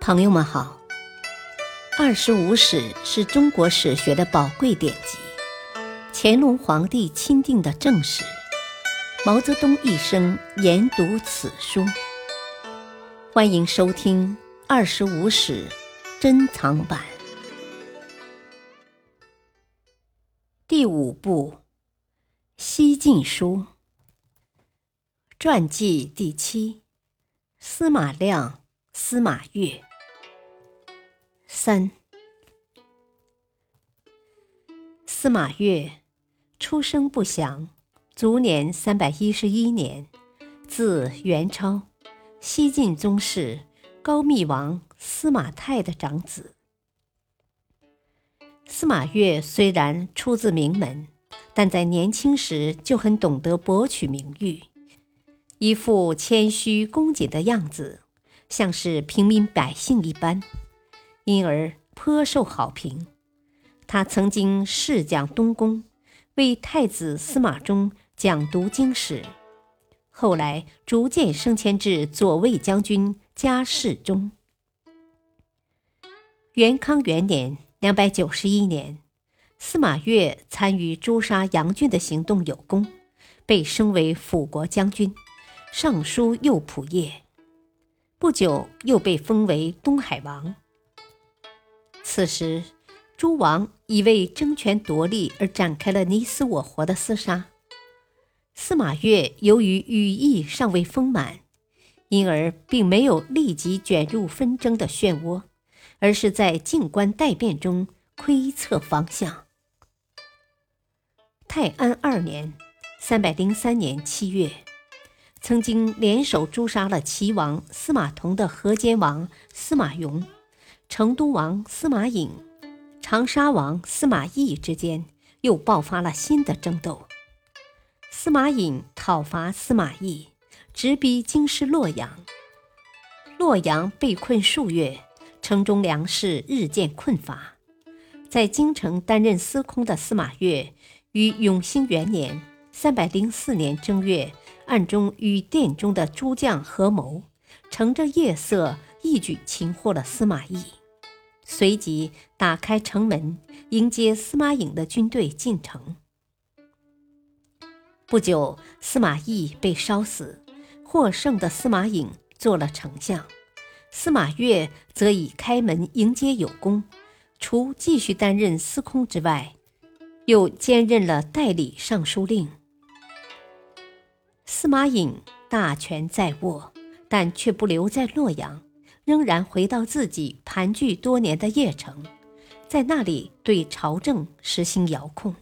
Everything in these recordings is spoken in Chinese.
朋友们好，二十五史是中国史学的宝贵典籍，乾隆皇帝钦定的正史，毛泽东一生研读此书。欢迎收听二十五史珍藏版。第五部西晋书传记第7，司马亮司马越。3. 司马越出生不详，卒年311年，字元超，西晋宗室高密王司马泰的长子。司马越虽然出自名门，但在年轻时就很懂得博取名誉，一副谦虚恭谨的样子，像是平民百姓一般，因而颇受好评。他曾经侍讲东宫，为太子司马衷讲读经史，后来逐渐升迁至左卫将军加侍中。元康元年291年，司马越参与诛杀杨俊的行动有功，被升为辅国将军、尚书右仆射，不久又被封为东海王。此时诸王已为争权夺利而展开了你死我活的厮杀，司马越由于羽翼尚未丰满，因而并没有立即卷入纷争的漩涡，而是在静观待变中窥测方向。泰安2年303年7月，曾经联手诛杀了齐王司马同的河间王司马颙、成都王司马颖、长沙王司马懿之间又爆发了新的争斗。司马颖讨伐司马懿，直逼京师洛阳，洛阳被困数月，城中粮食日渐困乏。在京城担任司空的司马越于永兴元年304年正月，暗中与殿中的诸将合谋，乘着夜色一举擒获了司马懿，随即打开城门迎接司马颖的军队进城。不久司马懿被烧死，获胜的司马颖做了丞相，司马越则以开门迎接有功，除继续担任司空之外，又兼任了代理尚书令。司马颖大权在握，但却不留在洛阳，仍然回到自己盘踞多年的邺城，在那里对朝政实行遥控。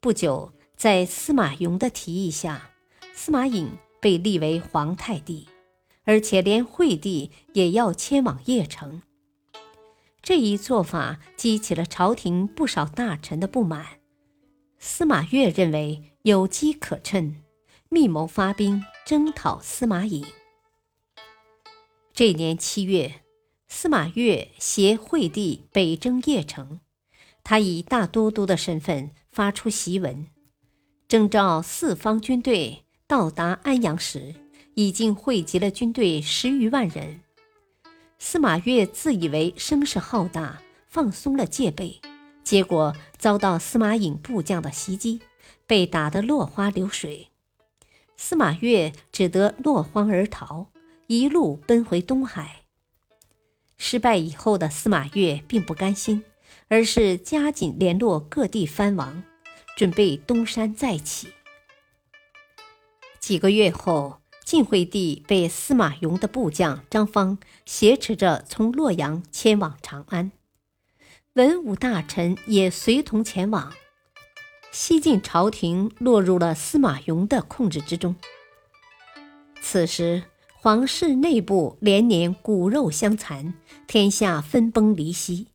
不久，在司马颙的提议下，司马颖被立为皇太帝，而且连惠帝也要迁往邺城。这一做法激起了朝廷不少大臣的不满，司马越认为有机可趁，密谋发兵征讨司马颖。这年7月，司马越携惠帝北征邺城，他以大都督的身份发出檄文，征召四方军队。到达安阳时，已经汇集了军队10余万人。司马越自以为声势浩大，放松了戒备，结果遭到司马颖部将的袭击，被打得落花流水。司马越只得落荒而逃，一路奔回东海。失败以后的司马越并不甘心，而是加紧联络各地藩王，准备东山再起。几个月后，晋惠帝被司马颙的部将张方挟持着从洛阳迁往长安，文武大臣也随同前往，西晋朝廷落入了司马颙的控制之中。此时皇室内部连年骨肉相残，天下分崩离析。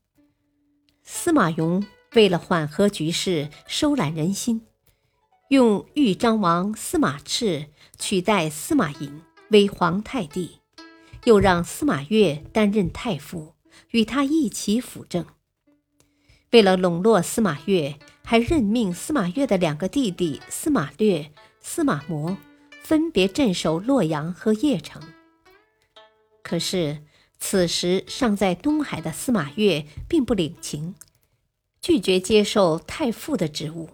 司马颙为了缓和局势，收揽人心，用豫章王司马炽取代司马颖为皇太帝，又让司马越担任太傅，与他一起辅政。为了笼络司马越，还任命司马越的2个弟弟司马略、司马模分别镇守洛阳和邺城。可是此时尚在东海的司马越并不领情，拒绝接受太傅的职务，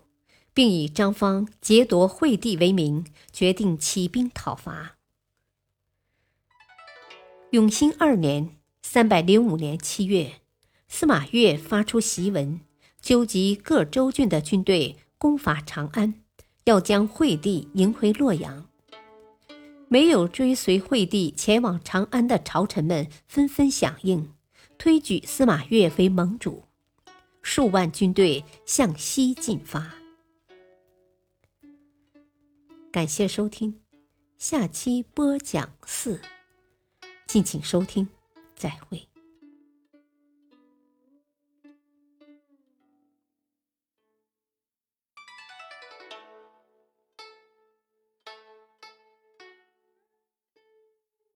并以张方劫夺惠帝为名，决定起兵讨伐。永兴2年305年7月，司马越发出檄文，纠集各州郡的军队攻伐长安，要将惠帝迎回洛阳。没有追随惠帝前往长安的朝臣们纷纷响应，推举司马越为盟主，数万军队向西进发。感谢收听，下期播讲4，敬请收听，再会。